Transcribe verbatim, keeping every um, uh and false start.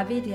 Avete